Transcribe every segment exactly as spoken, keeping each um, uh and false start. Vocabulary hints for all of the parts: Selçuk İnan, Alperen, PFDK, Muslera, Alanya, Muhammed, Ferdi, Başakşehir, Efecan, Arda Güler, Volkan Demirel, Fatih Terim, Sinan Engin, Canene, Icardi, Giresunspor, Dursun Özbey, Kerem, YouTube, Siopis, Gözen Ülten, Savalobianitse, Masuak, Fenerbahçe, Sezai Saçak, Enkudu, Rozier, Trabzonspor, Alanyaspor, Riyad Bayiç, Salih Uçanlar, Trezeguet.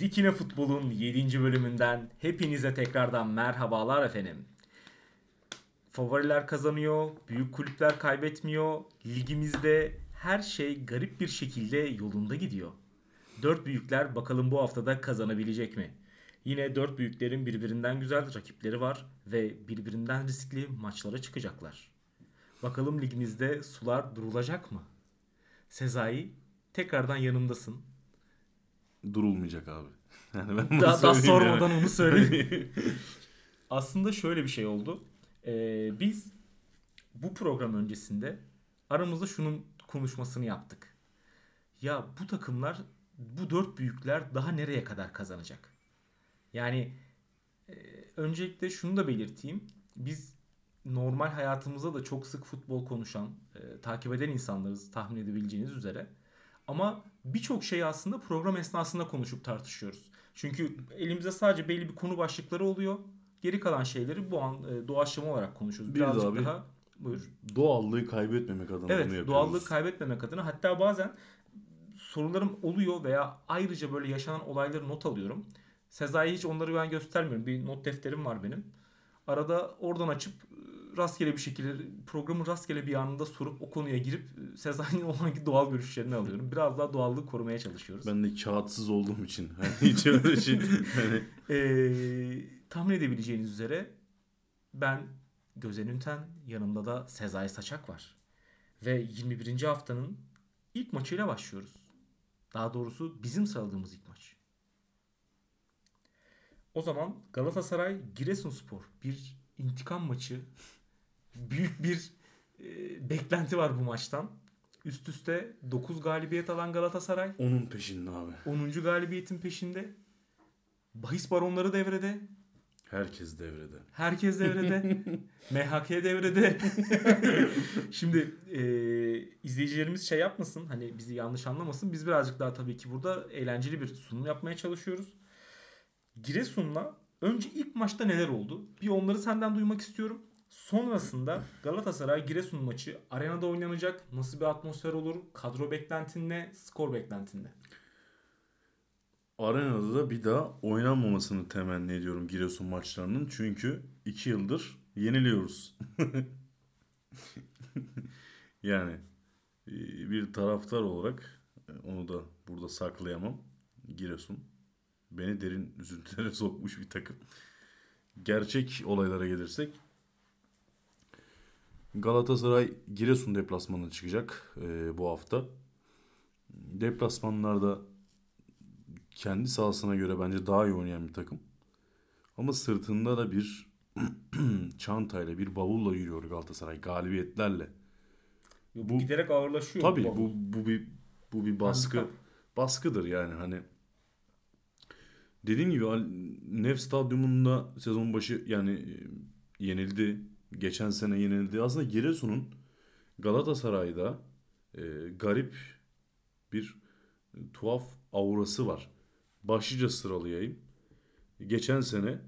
Dikine Futbol'un yedinci bölümünden hepinize tekrardan merhabalar efendim. Favoriler kazanıyor, büyük kulüpler kaybetmiyor, ligimizde her şey garip bir şekilde yolunda gidiyor. Dört büyükler bakalım bu haftada kazanabilecek mi? Yine dört büyüklerin birbirinden güzel rakipleri var ve birbirinden riskli maçlara çıkacaklar. Bakalım ligimizde sular durulacak mı? Sezai, tekrardan yanımdasın. Durulmayacak abi. Yani ben daha, daha sormadan yani onu söyleyeyim. Aslında şöyle bir şey oldu. Ee, biz bu program öncesinde aramızda şunun konuşmasını yaptık. Ya bu takımlar, bu dört büyükler daha nereye kadar kazanacak? Yani e, öncelikle şunu da belirteyim. Biz normal hayatımızda da çok sık futbol konuşan, e, takip eden insanlarız tahmin edebileceğiniz üzere. Ama birçok şeyi aslında program esnasında konuşup tartışıyoruz. Çünkü elimizde sadece belli bir konu başlıkları oluyor. Geri kalan şeyleri bu an e, doğaçlama olarak konuşuyoruz. Biraz Birazcık abi, daha buyur. Doğallığı kaybetmemek adına bunu evet, yapıyoruz. Evet, doğallığı kaybetmemek adına. Hatta bazen sorularım oluyor veya ayrıca böyle yaşanan olayları not alıyorum. Sezai'ye hiç onları ben göstermiyorum. Bir not defterim var benim. Arada oradan açıp rastgele bir şekilde programı rastgele bir anında sorup o konuya girip Sezai'nin o anki doğal görüşlerini alıyorum. Biraz daha doğallığı korumaya çalışıyoruz. Ben de kağıtsız olduğum için. Yani hiç öyle şey. Yani. Ee, tahmin edebileceğiniz üzere ben Gözen Ülten, yanımda da Sezai Saçak var. Ve yirmi birinci haftanın ilk maçıyla başlıyoruz. Daha doğrusu bizim sıraladığımız ilk maç. O zaman Galatasaray Giresunspor bir intikam maçı. Büyük bir e, beklenti var bu maçtan. Üst üste dokuz galibiyet alan Galatasaray. Onun peşinde abi. onuncu galibiyetin peşinde. Bahis baronları devrede. Herkes devrede. Herkes devrede. M H K devrede. Şimdi e, izleyicilerimiz şey yapmasın. Hani bizi yanlış anlamasın. Biz birazcık daha tabii ki burada eğlenceli bir sunum yapmaya çalışıyoruz. Giresun'la önce ilk maçta neler oldu? Bir onları senden duymak istiyorum. Sonrasında Galatasaray Giresun maçı arenada oynanacak. Nasıl bir atmosfer olur? Kadro beklentinle, skor beklentinle. Arenada da bir daha oynanmamasını temenni ediyorum Giresun maçlarının. Çünkü iki yıldır yeniliyoruz. Yani bir taraftar olarak onu da burada saklayamam. Giresun beni derin üzüntülere sokmuş bir takım. Gerçek olaylara gelirsek, Galatasaray Giresun deplasmanına çıkacak e, bu hafta. Deplasmanlarda kendi sahasına göre bence daha iyi oynayan bir takım. Ama sırtında da bir çantayla, bir bavulla yürüyor Galatasaray galibiyetlerle. Bu, bu giderek ağırlaşıyor. Tabii bu, bu, bu bir bu bir baskı yani, baskıdır yani hani. Dediğim gibi Nef Stadyumunda sezon başı yani yenildi. Geçen sene yenildi. Aslında Giresun'un Galatasaray'da e, garip bir e, tuhaf aurası var. Başlıca sıralayayım. Geçen sene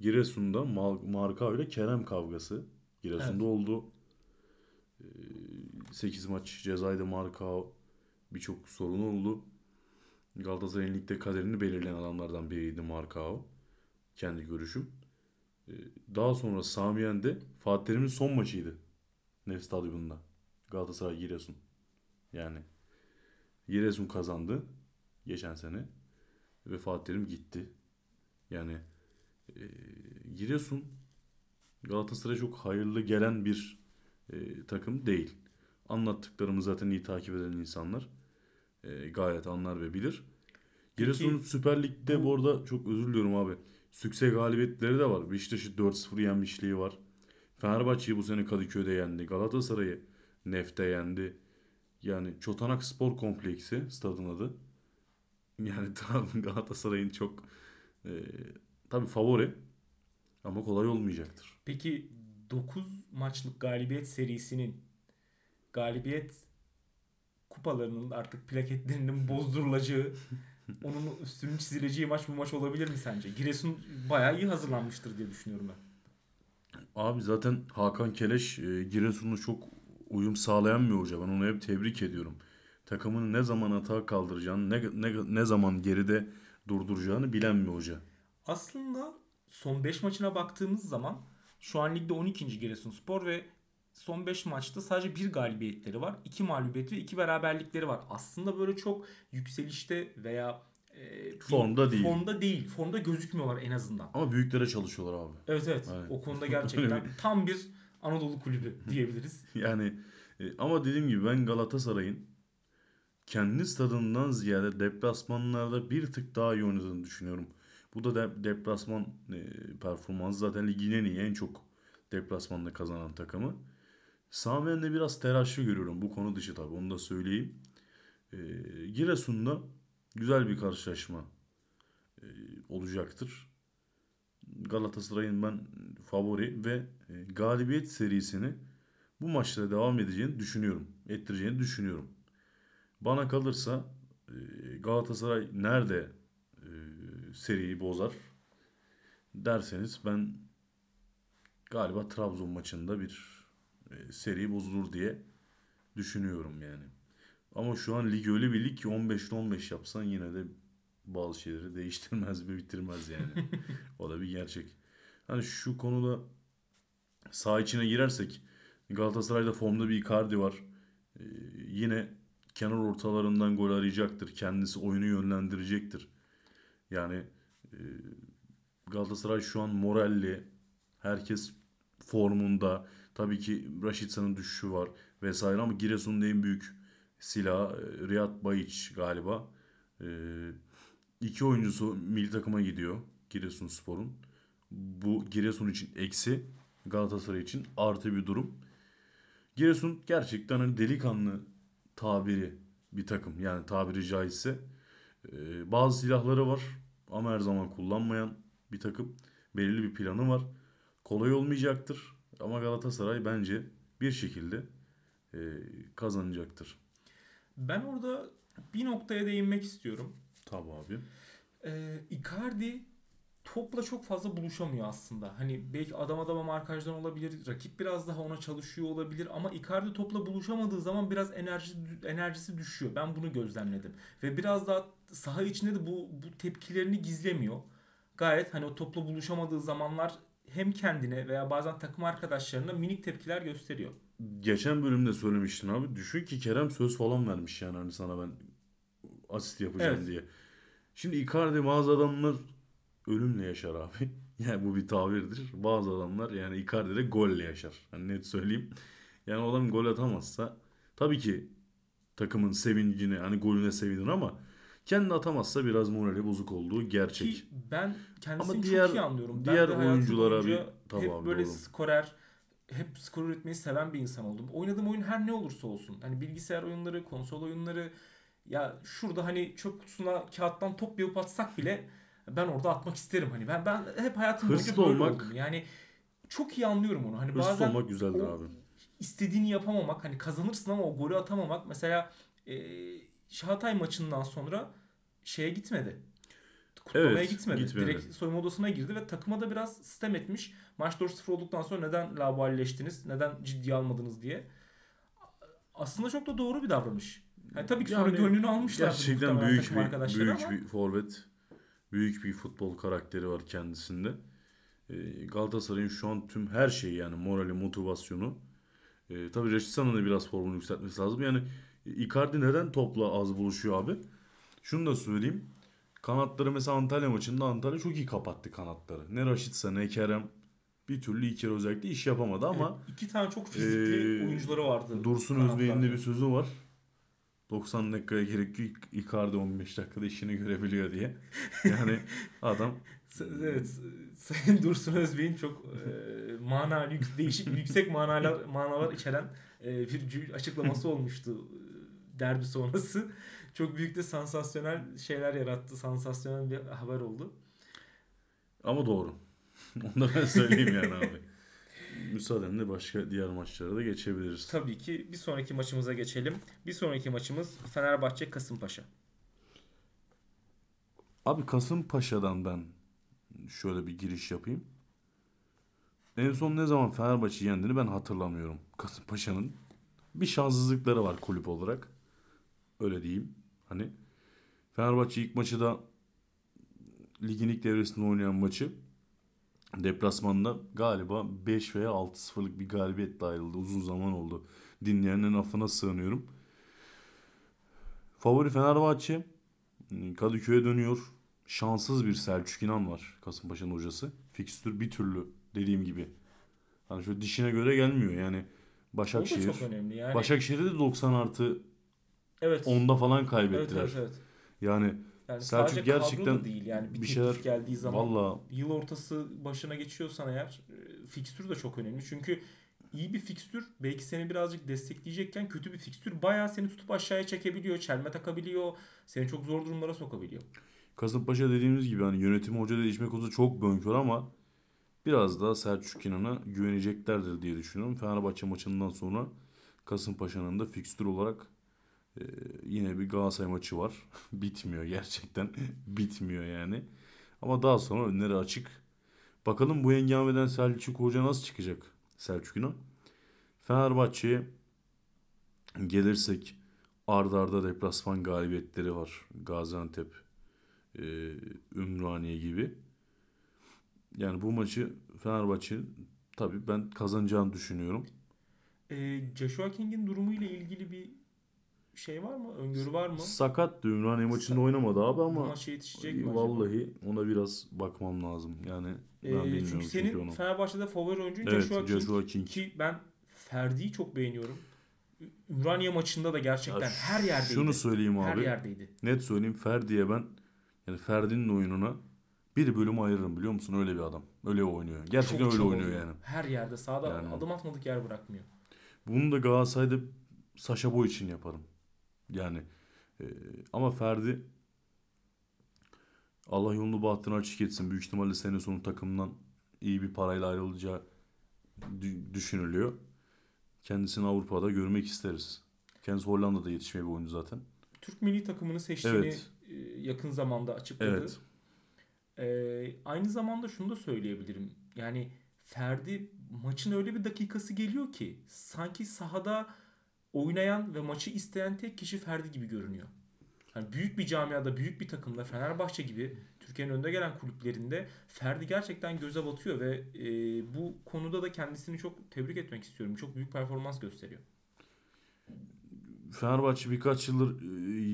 Giresun'da Marcao ile Kerem kavgası Giresun'da evet. oldu. E, sekiz maç cezaydı Marcao. Birçok sorun oldu. Galatasaray'ın ligde kaderini belirleyen adamlardan biriydi Marcao. Kendi görüşüm. Daha sonra Samiyen'de Fatih Terim'in son maçıydı. Nef Stadyumunda. Galatasaray Giresun. Yani Giresun kazandı geçen sene ve Fatih Terim gitti. Yani e, Giresun Galatasaray'a çok hayırlı gelen bir e, takım değil. Anlattıklarımı zaten iyi takip eden insanlar E, gayet anlar ve bilir. Giresun Süper Lig'de bu arada çok özür diliyorum abi. Sükse galibiyetleri de var. Beşiktaş'ı dört sıfır yenmişliği var. Fenerbahçe'yi bu sene Kadıköy'de yendi. Galatasaray'ı Nef'te yendi. Yani Çotanak Spor Kompleksi stadın adı. Yani tabii Galatasaray'ın çok e, tabii favori ama kolay olmayacaktır. Peki dokuz maçlık galibiyet serisinin galibiyet kupalarının artık plaketlerinin bozdurulacağı, onun üstünün çizileceği maç bu maç olabilir mi sence? Giresun bayağı iyi hazırlanmıştır diye düşünüyorum ben. Abi zaten Hakan Keleş Giresun'la çok uyum sağlayan bir hoca. Ben onu hep tebrik ediyorum. Takımını ne zaman hata kaldıracağını, ne, ne, ne zaman geride durduracağını bilen bir hoca. Aslında son beş maçına baktığımız zaman şu an ligde on ikinci Giresunspor ve son beş maçta sadece bir galibiyetleri var. iki mağlubiyeti ve iki beraberlikleri var. Aslında böyle çok yükselişte veya e, formda değil. Formda değil. Formda gözükmüyorlar en azından. Ama büyüklere çalışıyorlar abi. Evet evet. Aynen. O konuda gerçekten tam bir Anadolu kulübü diyebiliriz. Yani e, ama dediğim gibi ben Galatasaray'ın kendi stadından ziyade deplasmanlarda bir tık daha iyi oynadığını düşünüyorum. Bu da de, deplasman e, performansı. Zaten ligin en iyi, en çok deplasmanda kazanan takımı. Samiyen'de biraz telaşlı görüyorum. Bu konu dışı tabii. Onu da söyleyeyim. E, Giresun'da güzel bir karşılaşma e, olacaktır. Galatasaray'ın ben favori ve e, galibiyet serisini bu maçta devam edeceğini düşünüyorum. Ettireceğini düşünüyorum. Bana kalırsa e, Galatasaray nerede e, seriyi bozar derseniz ben galiba Trabzon maçında bir e, seri bozulur diye düşünüyorum yani. Ama şu an lig öyle bir lig ki on beşten on beş yapsan yine de bazı şeyleri değiştirmez ve bitirmez yani. O da bir gerçek. Hani şu konuda saha içine girersek Galatasaray'da formda bir Icardi var. E, yine kenar ortalarından gol arayacaktır. Kendisi oyunu yönlendirecektir. Yani e, Galatasaray şu an moralli. Herkes formunda. Tabii ki Raşitsa'nın düşüşü var vesaire ama Giresun'un en büyük silahı e, Riyad Bayiç galiba. E, iki oyuncusu milli takıma gidiyor Giresunspor'un. Bu Giresun için eksi, Galatasaray için artı bir durum. Giresun gerçekten hani delikanlı tabiri bir takım. Yani tabiri caizse e, bazı silahları var ama her zaman kullanmayan bir takım. Belirli bir planı var. Kolay olmayacaktır ama Galatasaray bence bir şekilde e, kazanacaktır. Ben orada bir noktaya değinmek istiyorum. Tabii abi. E, Icardi topla çok fazla buluşamıyor aslında. Hani belki adam adama markajdan olabilir. Rakip biraz daha ona çalışıyor olabilir. Ama Icardi topla buluşamadığı zaman biraz enerji enerjisi düşüyor. Ben bunu gözlemledim. Ve biraz daha saha içinde de bu, bu tepkilerini gizlemiyor. Gayet hani o topla buluşamadığı zamanlar hem kendine veya bazen takım arkadaşlarına minik tepkiler gösteriyor. Geçen bölümde söylemiştin abi. Düşün ki Kerem söz falan vermiş yani hani sana ben asist yapacağım evet diye. Şimdi Icardi bazı adamlar ölümle yaşar abi. Yani bu bir tabirdir. Bazı adamlar yani Icardi'de golle yaşar. Hani net söyleyeyim. Yani adam gol atamazsa tabii ki takımın sevincine hani golüne sevinir ama kendi atamazsa biraz morali bozuk olduğu gerçek. Ki ben kendisini ama diğer, çok iyi anlıyorum. Ben diğer oyunculara bir tabii hep abi, böyle doğru. skorer, hep skor üretmeyi seven bir insan oldum. Oynadığım oyun her ne olursa olsun. Hani bilgisayar oyunları, konsol oyunları ya şurada hani çöp kutusuna kağıttan top yapıp atsak bile ben orada atmak isterim hani. Ben ben hep hayatım boyunca böyle olmak, oldum. Yani çok iyi anlıyorum onu. Hani bazen olmak güzeldir abi. İstediğini yapamamak, hani kazanırsın ama o golü atamamak. Mesela eee Hatay maçından sonra şeye gitmedi. Kutlamaya evet, gitmedi. gitmedi. Direkt soyunma odasına girdi ve takıma da biraz sistem etmiş. Maç dört sıfır olduktan sonra neden laubalileştiniz, neden ciddiye almadınız diye. Aslında çok da doğru bir davranış. Yani tabii ki yani sonra gönlünü almışlar. Gerçekten büyük bir, büyük ama. bir forvet. Büyük bir futbol karakteri var kendisinde. E, Galatasaray'ın şu an tüm her şeyi yani morali, motivasyonu. E, tabii Reşitsan'ın da biraz formunu yükseltmesi lazım. Yani Icardi neden topla az buluşuyor abi? Şunu da söyleyeyim. Kanatları mesela Antalya maçında Antalya çok iyi kapattı kanatları. Ne Raşitsa ne Kerem bir türlü iki kere özellikle iş yapamadı ama evet, iki tane çok fizikli ee, oyuncuları vardı. Dursun Özbey'in de bir sözü var. doksan dakikaya gerek yok. Icardi on beş dakikada işini görebiliyor diye. Yani adam evet, Sayın Dursun Özbey'in çok e, mana yük, değişik yüksek manalar manalar içeren bir açıklaması olmuştu derbi sonrası. Çok büyük de sansasyonel şeyler yarattı. Sansasyonel bir haber oldu. Ama doğru. Onu da ben söyleyeyim yani abi. Müsaadenle başka diğer maçlara da geçebiliriz. Tabii ki bir sonraki maçımıza geçelim. Bir sonraki maçımız Fenerbahçe Kasımpaşa. Abi Kasımpaşa'dan ben şöyle bir giriş yapayım. En son ne zaman Fenerbahçe'yi yendiğini ben hatırlamıyorum. Kasımpaşa'nın bir şanssızlıkları var kulüp olarak. Öyle diyeyim. Hani Fenerbahçe ilk maçı da ligin ilk devresinde oynayan maçı deplasmanda galiba beş veya altı sıfırlık bir galibiyetle ayrıldı. Uzun zaman oldu. Dinleyenin affına sığınıyorum. Favori Fenerbahçe. Kadıköy'e dönüyor. Şanssız bir Selçuk İnan var, Kasımpaşa'nın hocası. Fikstür bir türlü dediğim gibi. Hani şöyle dişine göre gelmiyor yani. Başakşehir. O da çok önemli yani. Başakşehir'de de doksan artı evet. onda falan kaybettiler. Evet, evet, evet. Yani, yani Selçuk gerçekten değil yani. Bir, bir şeyler geldiği zaman vallahi... yıl ortası başına geçiyorsan eğer fikstür de çok önemli. Çünkü iyi bir fikstür belki seni birazcık destekleyecekken kötü bir fikstür bayağı seni tutup aşağıya çekebiliyor, çelme takabiliyor, seni çok zor durumlara sokabiliyor. Kasımpaşa dediğimiz gibi hani yönetimi, hoca değişme konusu çok bönkör ama biraz daha Selçuk İnan'a güveneceklerdir diye düşünüyorum. Fenerbahçe maçından sonra Kasımpaşa'nın da fikstür olarak e, yine bir Galatasaray maçı var. Bitmiyor gerçekten. Bitmiyor yani. Ama daha sonra önleri açık. Bakalım bu hengameden Selçuk Hoca nasıl çıkacak? Selçuk İnan. Fenerbahçe'ye gelirsek arda arda deplasman galibiyetleri var. Gaziantep, e, Ümraniye gibi. Yani bu maçı Fenerbahçe'nin tabii ben kazanacağını düşünüyorum. E, Joshua King'in durumuyla ilgili bir şey var mı? Öngörü var mı? Sakat. Ümraniye maçında Sakat. oynamadı abi ama maça yetişecek mi? Vallahi ona biraz bakmam lazım. Yani ben e, bilmiyorum. Çünkü senin çünkü onu... Fenerbahçe'de favori oyuncun evet, Joshua, Joshua King. King. Ki ben Ferdi'yi çok beğeniyorum. Ümraniye maçında da gerçekten ya, her yerdeydi. Şunu söyleyeyim abi. Her yerdeydi. Net söyleyeyim, Ferdi'ye ben yani Ferdi'nin oyununa bir bölüm ayırırım biliyor musun? Öyle bir adam. Öyle oynuyor. Gerçekten çok, öyle çok oynuyor, oynuyor yani. Her yerde sağda yani. Adım atmadık yer bırakmıyor. Bunu da Galatasaray'da Sacha Boy için yaparım. Yani e, ama Ferdi Allah yolunu bahtını açık etsin. Büyük ihtimalle sene sonu takımdan iyi bir parayla ayrılacağı düşünülüyor. Kendisini Avrupa'da görmek isteriz. Kendisi Hollanda'da yetişmeye bir oyuncu zaten. Türk milli takımını seçtiğini evet. yakın zamanda açıkladı. Evet. Ee, aynı zamanda şunu da söyleyebilirim. Yani Ferdi maçın öyle bir dakikası geliyor ki sanki sahada oynayan ve maçı isteyen tek kişi Ferdi gibi görünüyor. Yani büyük bir camiada, büyük bir takımda Fenerbahçe gibi Türkiye'nin önde gelen kulüplerinde Ferdi gerçekten göze batıyor ve e, bu konuda da kendisini çok tebrik etmek istiyorum. Çok büyük performans gösteriyor. Fenerbahçe birkaç yıldır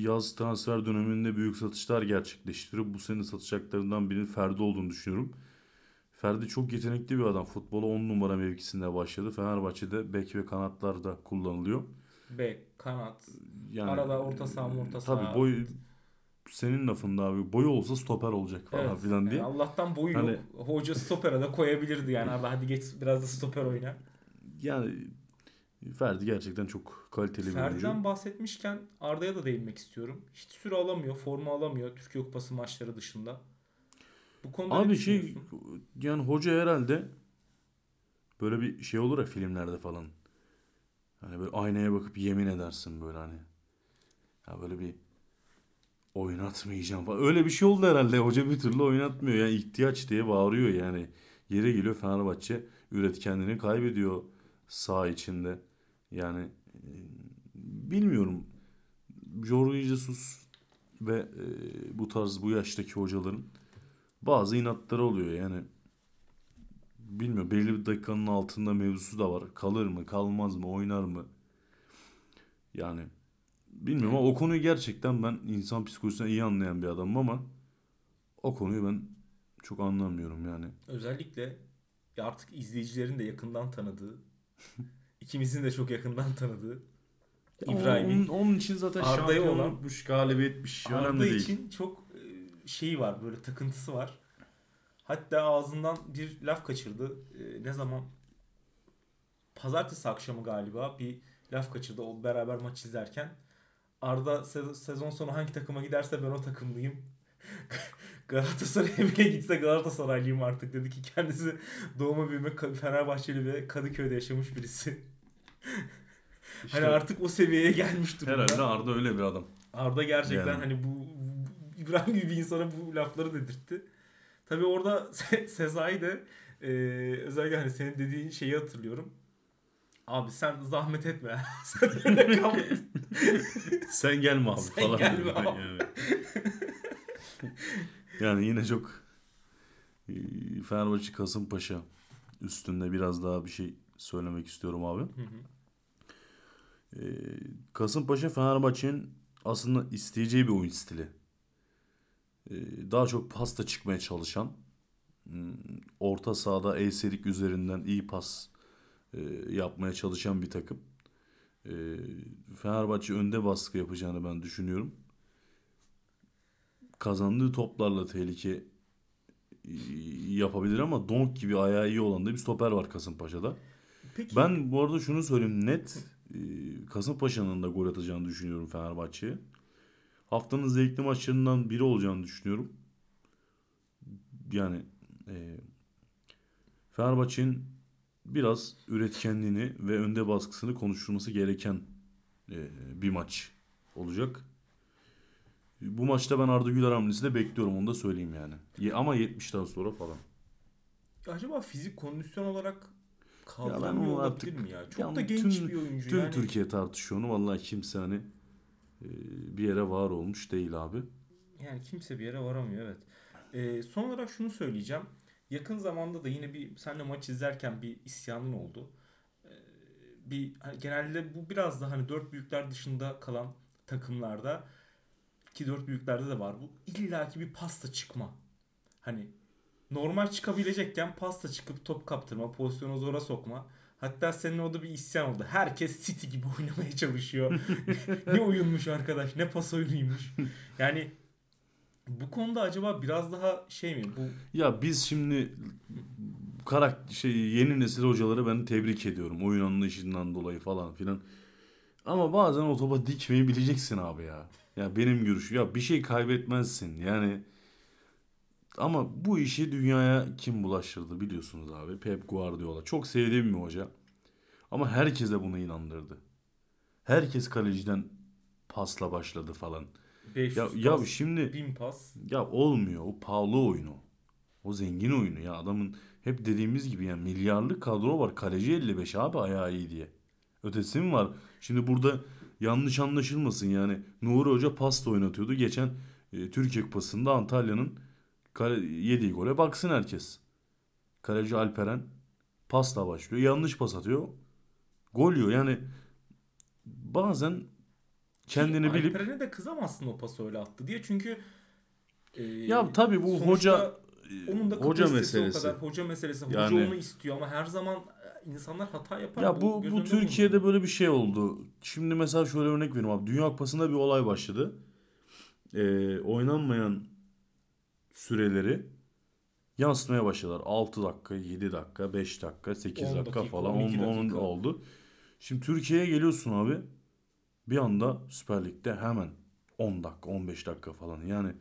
yaz transfer döneminde büyük satışlar gerçekleştiriyor. Bu sene satacaklarından birinin Ferdi olduğunu düşünüyorum. Ferdi çok yetenekli bir adam. Futbola on numara mevkisinde başladı. Fenerbahçe'de bek ve kanatlar da kullanılıyor. Bek, kanat, yani, arada orta saha, orta saha. Tabii boy, senin lafında abi. Boyu olsa stoper olacak falan evet, filan diye. Yani Allah'tan boyu hani... yok. Hoca stopera da koyabilirdi yani. Abi hadi geç biraz da stoper oyna. Yani... Ferdi gerçekten çok kaliteli bir oyuncu. Ferdi'den bahsetmişken Arda'ya da değinmek istiyorum. Hiç süre alamıyor, forma alamıyor Türkiye Kupası maçları dışında. Bu konuda abi ne düşünüyorsun? Şey, yani hoca herhalde böyle bir şey olur ya filmlerde falan. Hani böyle aynaya bakıp yemin edersin böyle hani. Ya böyle bir oynatmayacağım falan. Öyle bir şey oldu herhalde. Hoca bir türlü oynatmıyor. Yani ihtiyaç diye bağırıyor yani. Yere geliyor Fenerbahçe. Üretkenliğini kaybediyor saha içinde. Yani bilmiyorum. Jorge Jesus ve e, bu tarz bu yaştaki hocaların bazı inatları oluyor. Yani bilmiyorum. Belli bir dakikanın altında mevzusu da var. Kalır mı? Kalmaz mı? Oynar mı? Yani bilmiyorum ama o konuyu gerçekten ben insan psikolojisini iyi anlayan bir adamım ama o konuyu ben çok anlamıyorum yani. Özellikle artık izleyicilerin de yakından tanıdığı, İkimizin de çok yakından tanıdığı İbrahim'i. Onun, onun için zaten şampiyonluk olmuş, galibiyetmiş. Arda için değil. Çok şeyi var, böyle takıntısı var. Hatta ağzından bir laf kaçırdı. Ne zaman? Pazartesi akşamı galiba bir laf kaçırdı. O beraber maç izlerken. Arda sezon sonu hangi takıma giderse ben o takımlıyım. Galatasaray'a bile gitse Galatasaraylıyım artık dedi ki kendisi doğma büyüme Fenerbahçeli ve Kadıköy'de yaşamış birisi. İşte hani artık o seviyeye gelmiş durumda. Herhalde Arda öyle bir adam. Arda gerçekten yani. Hani bu, bu İbrahim gibi bir insana bu lafları dedirtti. Tabii orada Se- Sezai de e, özellikle hani senin dediğin şeyi hatırlıyorum. Abi sen zahmet etme. Sen öyle kal. Sen gelme abi. Sen falan gelme abi. Yani yine çok Fenerbahçe Kasımpaşa üstünde biraz daha bir şey söylemek istiyorum abi. Hı hı. Ee, Kasımpaşa Fenerbahçe'nin aslında isteyeceği bir oyun stili. Ee, daha çok pasta çıkmaya çalışan, orta sahada elserik üzerinden iyi pas e, yapmaya çalışan bir takım. Ee, Fenerbahçe önde baskı yapacağını ben düşünüyorum. Kazandığı toplarla tehlike yapabilir ama donk gibi ayağı iyi olan da bir stoper var Kasımpaşa'da. Peki. Ben bu arada şunu söyleyeyim net. Kasımpaşa'nın da gol atacağını düşünüyorum Fenerbahçe'ye. Haftanın zevkli maçlarından biri olacağını düşünüyorum. Yani e, Fenerbahçe'nin biraz üretkenliğini ve önde baskısını konuşturması gereken e, bir maç olacak. Bu maçta ben Arda Güler hamlesini de bekliyorum, onu da söyleyeyim yani. Ama yetmişten sonra falan. Acaba fizik kondisyon olarak kaldırmıyor olabilir mi ya? Çok yani da genç tüm, bir oyuncu. Tüm yani. Türkiye tartışıyor onu. Vallahi kimse hani e, bir yere var olmuş değil abi. Yani kimse bir yere varamıyor, evet. E, son olarak şunu söyleyeceğim. Yakın zamanda da yine bir seninle maç izlerken bir isyanın oldu. E, bir hani genelde bu biraz da hani dört büyükler dışında kalan takımlarda, ki dört büyüklerde de var bu. İllaki bir pasta çıkma. Hani normal çıkabilecekken pasta çıkıp top kaptırma, pozisyonu zora sokma. Hatta seninle o da bir isyan oldu. Herkes City gibi oynamaya çalışıyor. Ne oyunmuş arkadaş, ne pas oyunuymuş. Yani bu konuda acaba biraz daha şey mi? Bu... Ya biz şimdi karakter şey yeni nesil hocaları ben tebrik ediyorum. Oyun anlayışından dolayı falan filan. Ama bazen o topa dikmeyi bileceksin abi ya. Ya benim görüşüm. Ya bir şey kaybetmezsin yani. Ama bu işi dünyaya kim bulaştırdı biliyorsunuz abi. Pep Guardiola. Çok sevdiğim bir hoca. Ama herkes de buna inandırdı. Herkes kaleciden pasla başladı falan. beş yüz ya, pas, ya şimdi, bin pas. Ya olmuyor. O pahalı oyunu. O zengin oyunu. Ya adamın hep dediğimiz gibi yani milyarlık kadro var. Kaleci elli beş abi ayağı iyi diye. Ötesi mi var? Şimdi burada yanlış anlaşılmasın yani. Nuri Hoca pasta oynatıyordu. Geçen e, Türkiye Kupası'nda Antalya'nın kale, yediği gole baksın herkes. Kaleci Alperen pasla başlıyor. Yanlış pas atıyor. Gol yiyor. Yani bazen kendini Ki, bilip... Alperen'e de kızamazsın o pası öyle attı diye. Çünkü e, ya tabii bu hoca onun da hoca meselesi. O kadar. Hoca meselesi. Hoca yani... onu istiyor ama her zaman... İnsanlar hata yapar. Ya bu, bu, bu Türkiye'de oldu. Böyle bir şey oldu. Şimdi mesela şöyle örnek vereyim abi. Dünya Kupası'nda bir olay başladı. Ee, oynanmayan süreleri yansıtmaya başladılar. altı dakika, yedi dakika, beş dakika, sekiz dakika falan. on, on, on oldu. Şimdi Türkiye'ye geliyorsun abi. Bir anda Süper Lig'de hemen on dakika, on beş dakika falan. Yani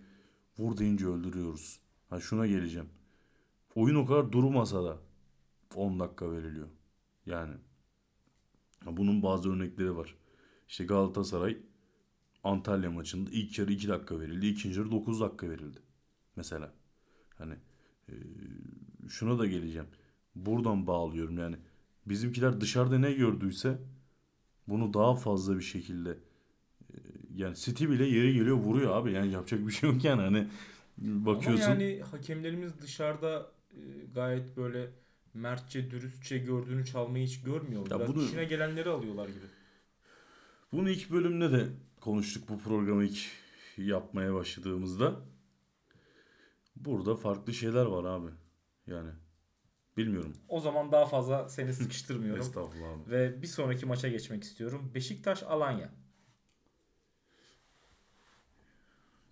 vur deyince öldürüyoruz. Ha şuna geleceğim. Oyun o kadar durmasa da on dakika veriliyor. Yani bunun bazı örnekleri var. İşte Galatasaray Antalya maçında ilk yarı iki dakika verildi. İkinci yarı dokuz dakika verildi. Mesela. Hani e, şuna da geleceğim. Buradan bağlıyorum yani. Bizimkiler dışarıda ne gördüyse bunu daha fazla bir şekilde e, yani City bile yeri geliyor vuruyor abi. Yani yapacak bir şey yok yani. Hani bakıyorsun. Ama yani hakemlerimiz dışarıda e, gayet böyle mertçe, dürüstçe gördüğünü çalmayı hiç görmüyorlar. Bunu, İşine gelenleri alıyorlar gibi. Bunu ilk bölümde de konuştuk bu programı ilk yapmaya başladığımızda. Burada farklı şeyler var abi. Yani bilmiyorum. O zaman daha fazla seni sıkıştırmıyorum. Estağfurullah abi. Ve bir sonraki maça geçmek istiyorum. Beşiktaş Alanya.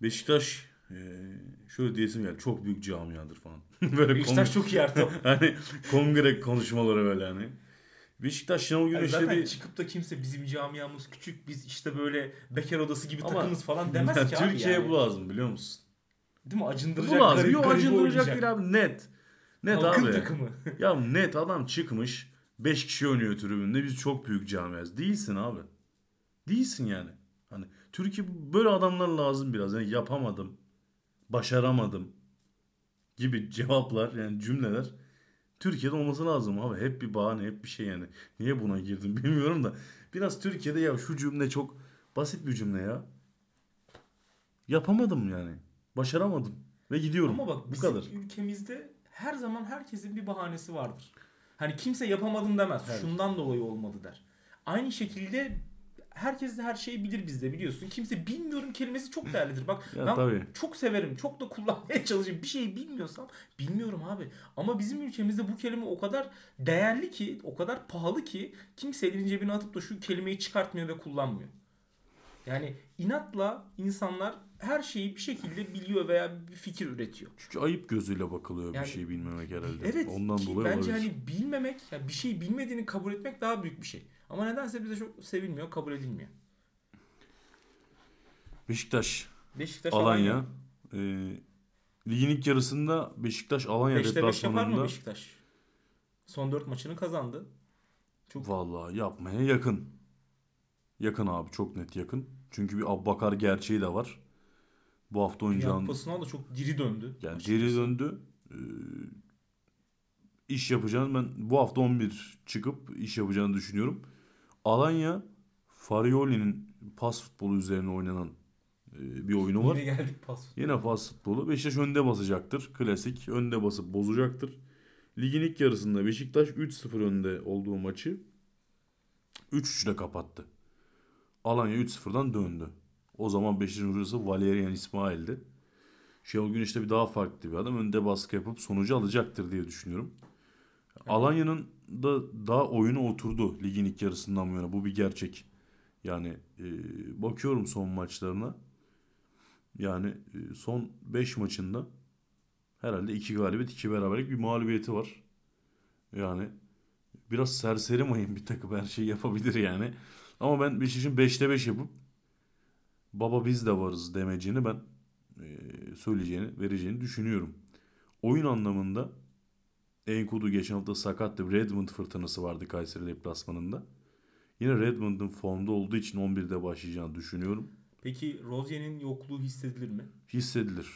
Beşiktaş Ee, şöyle diyesim geldi. Çok büyük camiadır falan. Böyle Beşiktaş kong- çok iyi artık. Hani kongre konuşmaları böyle hani. Beşiktaş Şenol Güneş'le yani zaten bir... çıkıp da kimse bizim camiamız küçük, biz işte böyle bekar odası gibi ama takımız falan demez ya, ki abi. Türkiye'ye yani bu lazım biliyor musun? Değil mi? Acındıracak. Bu lazım. Yok acındıracak değil abi. Net. Net halkın abi. Takımı. Ya net adam çıkmış. beş kişi oynuyor tribünde. Biz çok büyük camiaz. Değilsin abi. Değilsin yani. Hani Türkiye böyle adamlar lazım biraz. Yani yapamadım. Başaramadım gibi cevaplar yani cümleler Türkiye'de olması lazım abi. Hep bir bahane, hep bir şey yani. Niye buna girdim bilmiyorum da. Biraz Türkiye'de ya şu cümle çok basit bir cümle ya. Yapamadım yani. Başaramadım. Ve gidiyorum. Ama bak, bu kadar. Ülkemizde her zaman herkesin bir bahanesi vardır. Hani kimse yapamadım demez. Evet. Şundan dolayı olmadı der. Aynı şekilde herkes de her şeyi bilir bizde, biliyorsun. Kimse bilmiyorum kelimesi çok değerlidir. Bak ya, ben tabii çok severim. Çok da kullanmaya çalışırım. Bir şeyi bilmiyorsam bilmiyorum abi. Ama bizim ülkemizde bu kelime o kadar değerli ki, o kadar pahalı ki kimse elini cebine atıp da şu kelimeyi çıkartmıyor ve kullanmıyor. Yani inatla insanlar her şeyi bir şekilde biliyor veya bir fikir üretiyor. Çünkü ayıp gözüyle bakılıyor yani, bir şey bilmemek herhalde. Evet. Ondan dolayı bence olabilir. Hani bilmemek, yani bir şey bilmediğini kabul etmek daha büyük bir şey. Ama nedense bize çok sevilmiyor, kabul edilmiyor. Beşiktaş, Beşiktaş Alanya. Alanya. E, ligin ilk yarısında Beşiktaş Alanya deplasmanında Beşiktaş son dört maçını kazandı. Çok... Vallahi yapmaya yakın. Yakın abi, çok net yakın. Çünkü bir Aboubakar gerçeği de var. Bu hafta oynayacağın... Riyad pasına da çok diri döndü. Yani açıkçası. Diri döndü. Ee, iş yapacağını ben bu hafta on bir çıkıp iş yapacağını düşünüyorum. Alanya, Farioli'nin pas futbolu üzerine oynanan e, bir oyunu var. Yine geldik pas futbolu. Yine pas futbolu. Beşiktaş önde basacaktır. Klasik. Önde basıp bozacaktır. Ligin ilk yarısında Beşiktaş üç sıfır önde olduğu maçı üç üç ile kapattı. Alanya üç sıfırdan döndü. O zaman Beşiktaş'ın hocası Valerian İsmail'di. Şenol Güneş de bir daha farklı bir adam. Önde baskı yapıp sonucu alacaktır diye düşünüyorum. Evet. Alanya'nın da daha oyunu oturdu ligin ilk yarısından bu yana. Bu bir gerçek. Yani e, bakıyorum son maçlarına. Yani e, son beş maçında herhalde iki galibiyet, iki beraberlik, bir mağlubiyeti var. Yani biraz serseri mayın bir takım, her şeyi yapabilir yani. Ama ben Beşiktaş'ın beşte beş yapıp baba biz de varız demeyeceğini, ben e, söyleyeceğini, vereceğini düşünüyorum. Oyun anlamında Enkudu geçen hafta sakattı. Redmond fırtınası vardı Kayseri deplasmanında. Yine Redmond'un formda olduğu için on birde başlayacağını düşünüyorum. Peki Rozier'in yokluğu hissedilir mi? Hissedilir.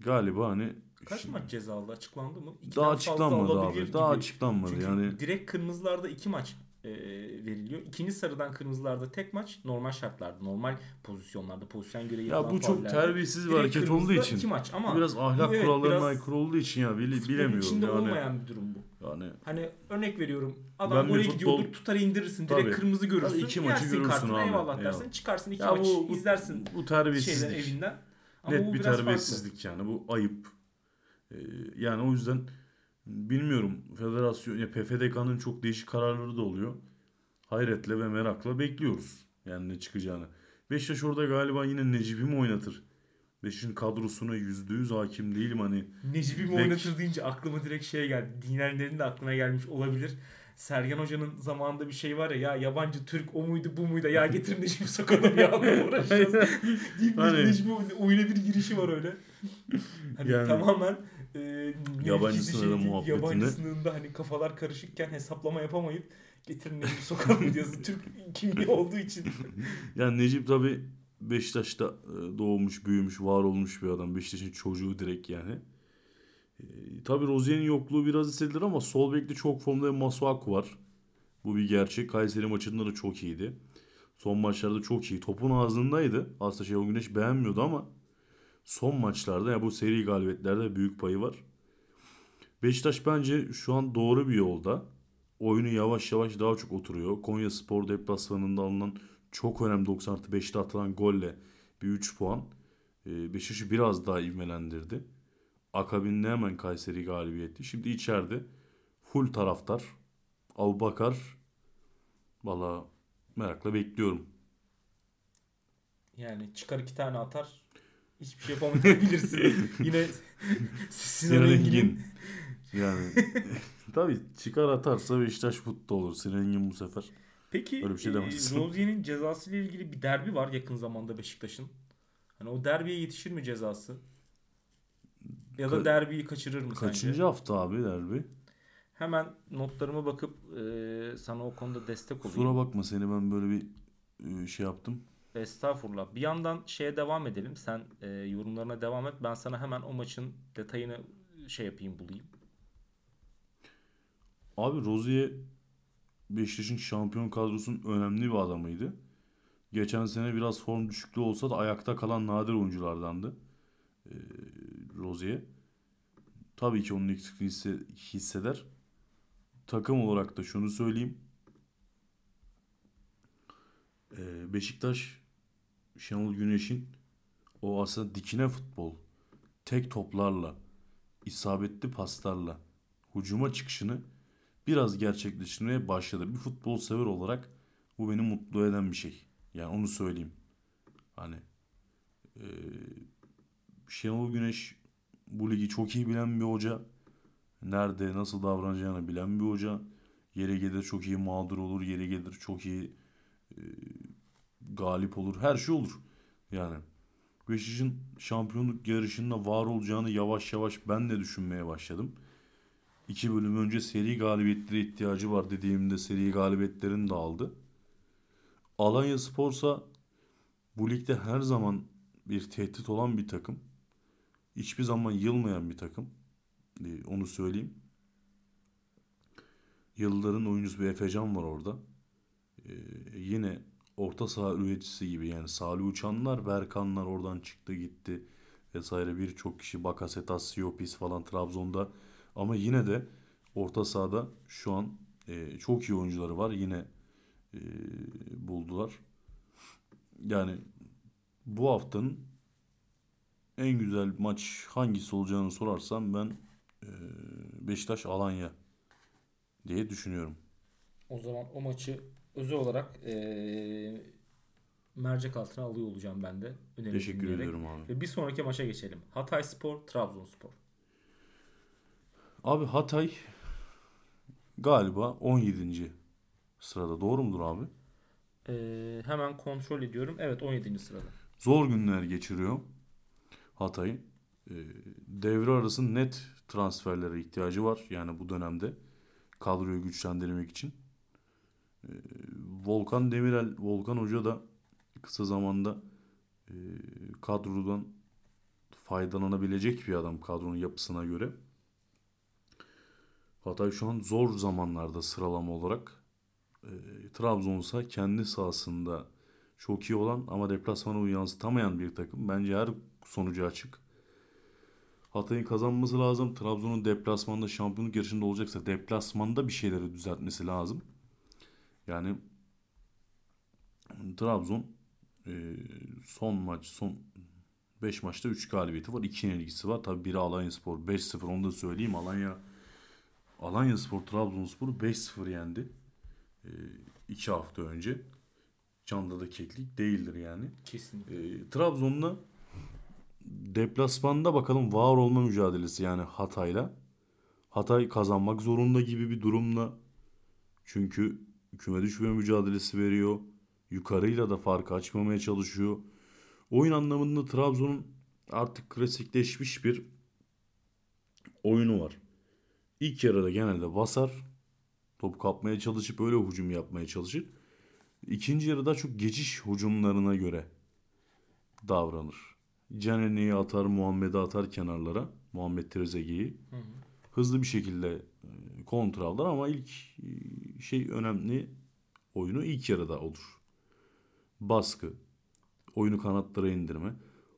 Galiba hani... Kaç şimdi, maç ceza aldı? Açıklandı mı? İki daha açıklanmadı abi. Gibi. Daha açıklanmadı. Çünkü yani... direkt kırmızılarda iki maç veriliyor. İkinci sarıdan kırmızılarda tek maç, normal şartlarda, normal pozisyonlarda, pozisyon göre yapılan faullerde. Ya bu çok terbiyesiz bir hareket olduğu için. Iki maç ama biraz ahlak evet, kurallarına aykırı olduğu için ya bilemiyorum. İçinde yani, olmayan bir durum bu. Yani hani örnek veriyorum, adam oraya gidiyordur, tutar indirirsin, direkt tabii, kırmızı görürsün. Yani iki maçı görürsün kartını, abi. Eyvallah eyvallah. Dersin, çıkarsın iki ya maç bu, izlersin. Bu terbiyesizlik. Evinden. Ama net bu bir terbiyesizlik farklı. Yani bu ayıp. Ee, yani o yüzden bilmiyorum, federasyon ya P F D K'nın çok değişik kararları da oluyor. Hayretle ve merakla bekliyoruz yani ne çıkacağını. Beşiktaş orada galiba yine Necip'i mi oynatır? Beşiktaş'ın kadrosuna yüzde yüz hakim değilim hani. Necip'i mi Bek... oynatır deyince aklıma direkt şey geldi. Dinerlerin de aklına gelmiş olabilir. Sergen Hoca'nın zamanında bir şey var ya, ya yabancı Türk o muydu bu muydu, ya getirin Necip'i sokalım ya uğraşacağız. hani... Necip'i oyuna bir girişi var öyle. Hani yani... tamamen Ee, yabancı sınırda muhabbetinde. Yabancı sınırında hani kafalar karışıkken hesaplama yapamayıp getirin Necip sokalım diyorsun. Türk kimliği olduğu için. Yani Necip tabii Beşiktaş'ta doğmuş, büyümüş, var olmuş bir adam. Beşiktaş'ın çocuğu direkt yani. Ee, tabii Rozier'in yokluğu biraz hissedilir ama sol bekte çok formda Masuak var. Bu bir gerçek. Kayseri maçında da çok iyiydi. Son maçlarda çok iyi. Topun ağzındaydı. Aslında Şenol Güneş beğenmiyordu ama son maçlarda ya bu seri galibiyetlerde büyük payı var. Beşiktaş bence şu an doğru bir yolda. Oyunu yavaş yavaş daha çok oturuyor. Konyaspor deplasmanında alınan çok önemli doksan artı beşte atılan golle bir üç puan Beşiktaş'ı biraz daha ivmelendirdi. Akabinde hemen Kayseri galibiyeti. Şimdi içeride full taraftar. Aboubakar. Vallahi merakla bekliyorum. Yani çıkar iki tane atar. Hiçbir şey yapamayabilirsin. Yine Sinan Engin. Yani tabii çıkar atarsa Beşiktaş mutlu olur. Sinan Engin bu sefer. Peki öyle bir şey demezsin. E, Rozier'in cezası ile ilgili bir derbi var yakın zamanda Beşiktaş'ın. Hani o derbiye yetişir mi cezası? Ya da Ka- derbiyi kaçırır mı kaçıncı sence? Kaçıncı hafta abi derbi? Hemen notlarıma bakıp e, sana o konuda destek olayım. Kusura bakma, seni ben böyle bir e, şey yaptım. Estağfurullah. Bir yandan şeye devam edelim. Sen e, yorumlarına devam et. Ben sana hemen o maçın detayını şey yapayım, bulayım. Abi Rozier Beşiktaş'ın şampiyon kadrosunun önemli bir adamıydı. Geçen sene biraz form düşüklüğü olsa da ayakta kalan nadir oyunculardandı. E, Rozi'ye. Tabii ki onun eksikliğini hisseder. Takım olarak da şunu söyleyeyim. Ee, Beşiktaş, Şenol Güneş'in o aslında dikine futbol, tek toplarla, isabetli paslarla hücuma çıkışını biraz gerçekleştirmeye başladı. Bir futbol sever olarak bu beni mutlu eden bir şey. Yani onu söyleyeyim. Hani e, Şenol Güneş bu ligi çok iyi bilen bir hoca. Nerede nasıl davranacağını bilen bir hoca. Yere gelir çok iyi mağdur olur. Yere gelir çok iyi e, galip olur. Her şey olur. Yani Beşiktaş'ın şampiyonluk yarışında var olacağını yavaş yavaş ben de düşünmeye başladım. İki bölüm önce seri galibiyetlere ihtiyacı var dediğimde seri galibiyetlerini de aldı. Alanya Spor'sa bu ligde her zaman bir tehdit olan bir takım. Hiçbir zaman yılmayan bir takım. Ee, onu söyleyeyim. Yılların oyuncusu bir Efecan var orada. Ee, yine orta saha üreticisi gibi. Yani Salih Uçanlar, Berkanlar oradan çıktı gitti vesaire, birçok kişi Bakasetas, Siopis falan Trabzon'da. Ama yine de orta sahada şu an e, çok iyi oyuncuları var. Yine e, buldular. Yani bu haftanın en güzel maç hangisi olacağını sorarsam ben e, Beşiktaş Alanya diye düşünüyorum. O zaman o maçı özel olarak e, mercek altına alıyor olacağım ben de. Teşekkür diyerek. Ediyorum abi. Ve bir sonraki maça geçelim. Hatayspor, Trabzonspor. Abi Hatay galiba on yedinci sırada. Doğru mudur abi? Ee, hemen kontrol ediyorum. Evet, on yedinci sırada. Zor günler geçiriyor Hatay'ın. Ee, devre arası net transferlere ihtiyacı var. Yani bu dönemde kadroyu güçlendirmek için. Ee, Volkan Demirel, Volkan Hoca da kısa zamanda e, kadrodan faydalanabilecek bir adam kadronun yapısına göre. Hatay şu an zor zamanlarda sıralama olarak. E, Trabzon'sa kendi sahasında çok iyi olan ama deplasmanı yansıtamayan bir takım. Bence her sonucu açık. Hatay'ın kazanması lazım. Trabzon'un deplasmanda şampiyonluk yarışında olacaksa deplasmanda bir şeyleri düzeltmesi lazım. Yani Trabzon e, son maç, son beş maçta üç galibiyeti var. iki yenilgisi var. Tabii biri Alanyaspor beş sıfır, onu da söyleyeyim. Alanya Alanyaspor Trabzonspor'u beş sıfır yendi. iki e, hafta önce. Çam'da da keklik değildir yani. Kesinlikle. E, Trabzon'la deplasmanda bakalım var olma mücadelesi, yani Hatay'la. Hatay kazanmak zorunda gibi bir durumla. Çünkü küme düşme mücadelesi veriyor. Yukarıyla da farkı açmamaya çalışıyor. Oyun anlamında Trabzon'un artık klasikleşmiş bir oyunu var. İlk yarıda genelde basar. Topu kapmaya çalışıp öyle hücum yapmaya çalışır. İkinci yarıda çok geçiş hücumlarına göre davranır. Canene'yi atar, Muhammed'i atar kenarlara. Muhammed Trezeguet'i. Hızlı bir şekilde kontra alır ama ilk şey önemli oyunu ilk yarıda olur. Baskı. Oyunu kanatlara indirme.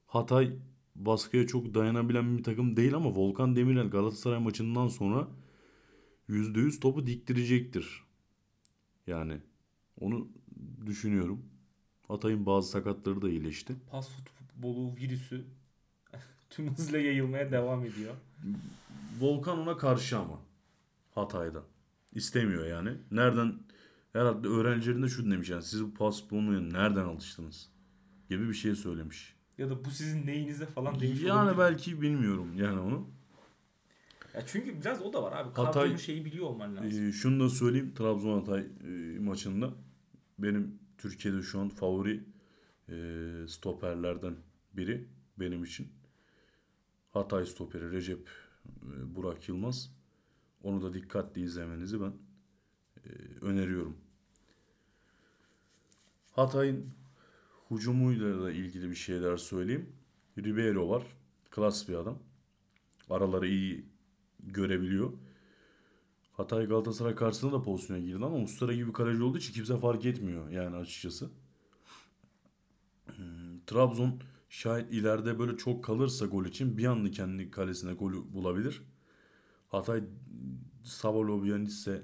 Hatay baskıya çok dayanabilen bir takım değil ama Volkan Demirel Galatasaray maçından sonra yüzde yüz topu diktirecektir. Yani onu düşünüyorum. Hatay'ın bazı sakatları da iyileşti. Pas futbolu virüsü tüm hızla yayılmaya devam ediyor. Volkan ona karşı ama Hatay'da. İstemiyor yani. Nereden, herhalde öğrencilerinde şunu demiş yani, siz bu pas futbolunu nereden alıştınız gibi bir şey söylemiş. Ya da bu sizin neyinize falan demiş yani olabilir. Yani belki bilmiyorum yani onu. Ya çünkü biraz o da var abi. Kadronun şeyi biliyor olman lazım. E, şunu da söyleyeyim. Trabzon Hatay e, maçında benim Türkiye'de şu an favori e, stoperlerden biri benim için. Hatay stoperi Recep e, Burak Yılmaz. Onu da dikkatli izlemenizi ben e, öneriyorum. Hatay'ın hücumuyla da ilgili bir şeyler söyleyeyim. Ribeiro var. Klas bir adam. Araları iyi görebiliyor. Hatay Galatasaray karşısında da pozisyona girdi ama Muslera gibi kaleci olduğu için kimse fark etmiyor yani açıkçası. Trabzon şayet ileride böyle çok kalırsa gol için bir anlı kendi kalesine golü bulabilir. Hatay Savalobianitse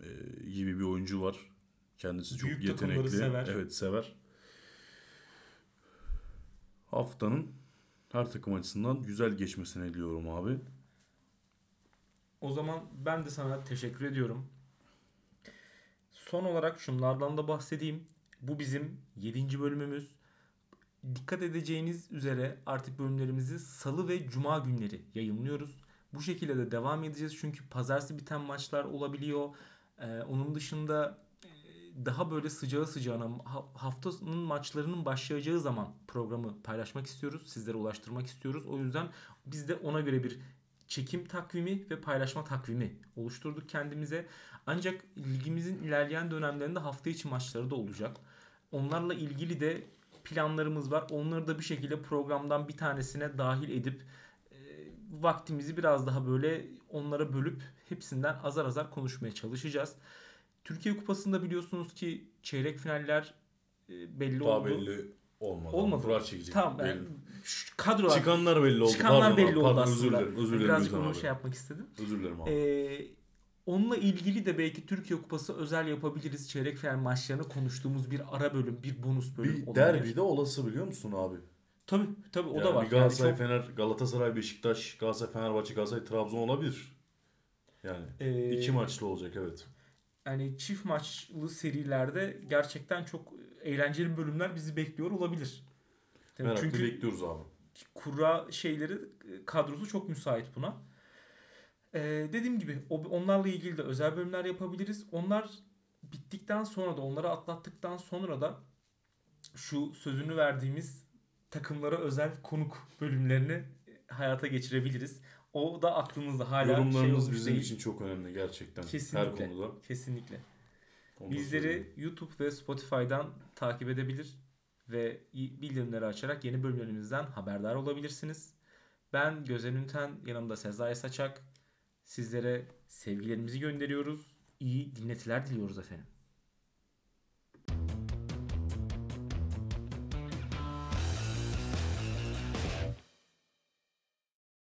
e, gibi bir oyuncu var. Kendisi çok büyük yetenekli. Sever. Evet, sever. Haftanın her takım açısından güzel geçmesini diliyorum abi. O zaman ben de sana teşekkür ediyorum. Son olarak şunlardan da bahsedeyim. Bu bizim yedinci bölümümüz. Dikkat edeceğiniz üzere artık bölümlerimizi salı ve cuma günleri yayınlıyoruz. Bu şekilde de devam edeceğiz. Çünkü pazartesi biten maçlar olabiliyor. Ee, onun dışında daha böyle sıcağı sıcağına haftanın maçlarının başlayacağı zaman programı paylaşmak istiyoruz. Sizlere ulaştırmak istiyoruz. O yüzden biz de ona göre bir çekim takvimi ve paylaşma takvimi oluşturduk kendimize. Ancak ligimizin ilerleyen dönemlerinde hafta içi maçları da olacak. Onlarla ilgili de planlarımız var. Onları da bir şekilde programdan bir tanesine dahil edip e, vaktimizi biraz daha böyle onlara bölüp hepsinden azar azar konuşmaya çalışacağız. Türkiye Kupası'nda biliyorsunuz ki çeyrek finaller e, belli daha oldu. Daha belli olmadı. Olmadı. Kurar çekecek. Tamam. Yani kadro çıkanlar belli oldu. Çıkanlar pardon, belli oldu pardon, aslında. Özür dilerim. Özür dilerim. Birazcık onu şey yapmak istedim. Özür dilerim abi. Ee, onunla ilgili de belki Türkiye Kupası özel yapabiliriz. Çeyrek final maçlarını konuştuğumuz bir ara bölüm, bir bonus bölüm. Bir derbi de olası biliyor musun abi? Tabii. Tabii o yani da var. Galatasaray, yani çok... Fener, Galatasaray, Beşiktaş, Galatasaray, Fenerbahçe, Galatasaray, Trabzon olabilir. Yani ee... iki maçlı olacak evet. Yani çift maçlı serilerde gerçekten çok eğlenceli bölümler bizi bekliyor olabilir. Meraklı çünkü bekliyoruz abi. Kura şeyleri kadrosu çok müsait buna. Ee, dediğim gibi onlarla ilgili de özel bölümler yapabiliriz. Onlar bittikten sonra da onları atlattıktan sonra da şu sözünü verdiğimiz takımlara özel konuk bölümlerini hayata geçirebiliriz. O da aklınızda hala. Yorumlarınız şey bizim değil. için çok önemli gerçekten. Kesinlikle, her konuda. Kesinlikle. Ondan bizleri söyleyeyim. YouTube ve Spotify'dan takip edebilir ve bildirimleri açarak yeni bölümlerimizden haberdar olabilirsiniz. Ben Gözen Ülten, yanımda Sezai Saçak. Sizlere sevgilerimizi gönderiyoruz. İyi dinletiler diliyoruz efendim.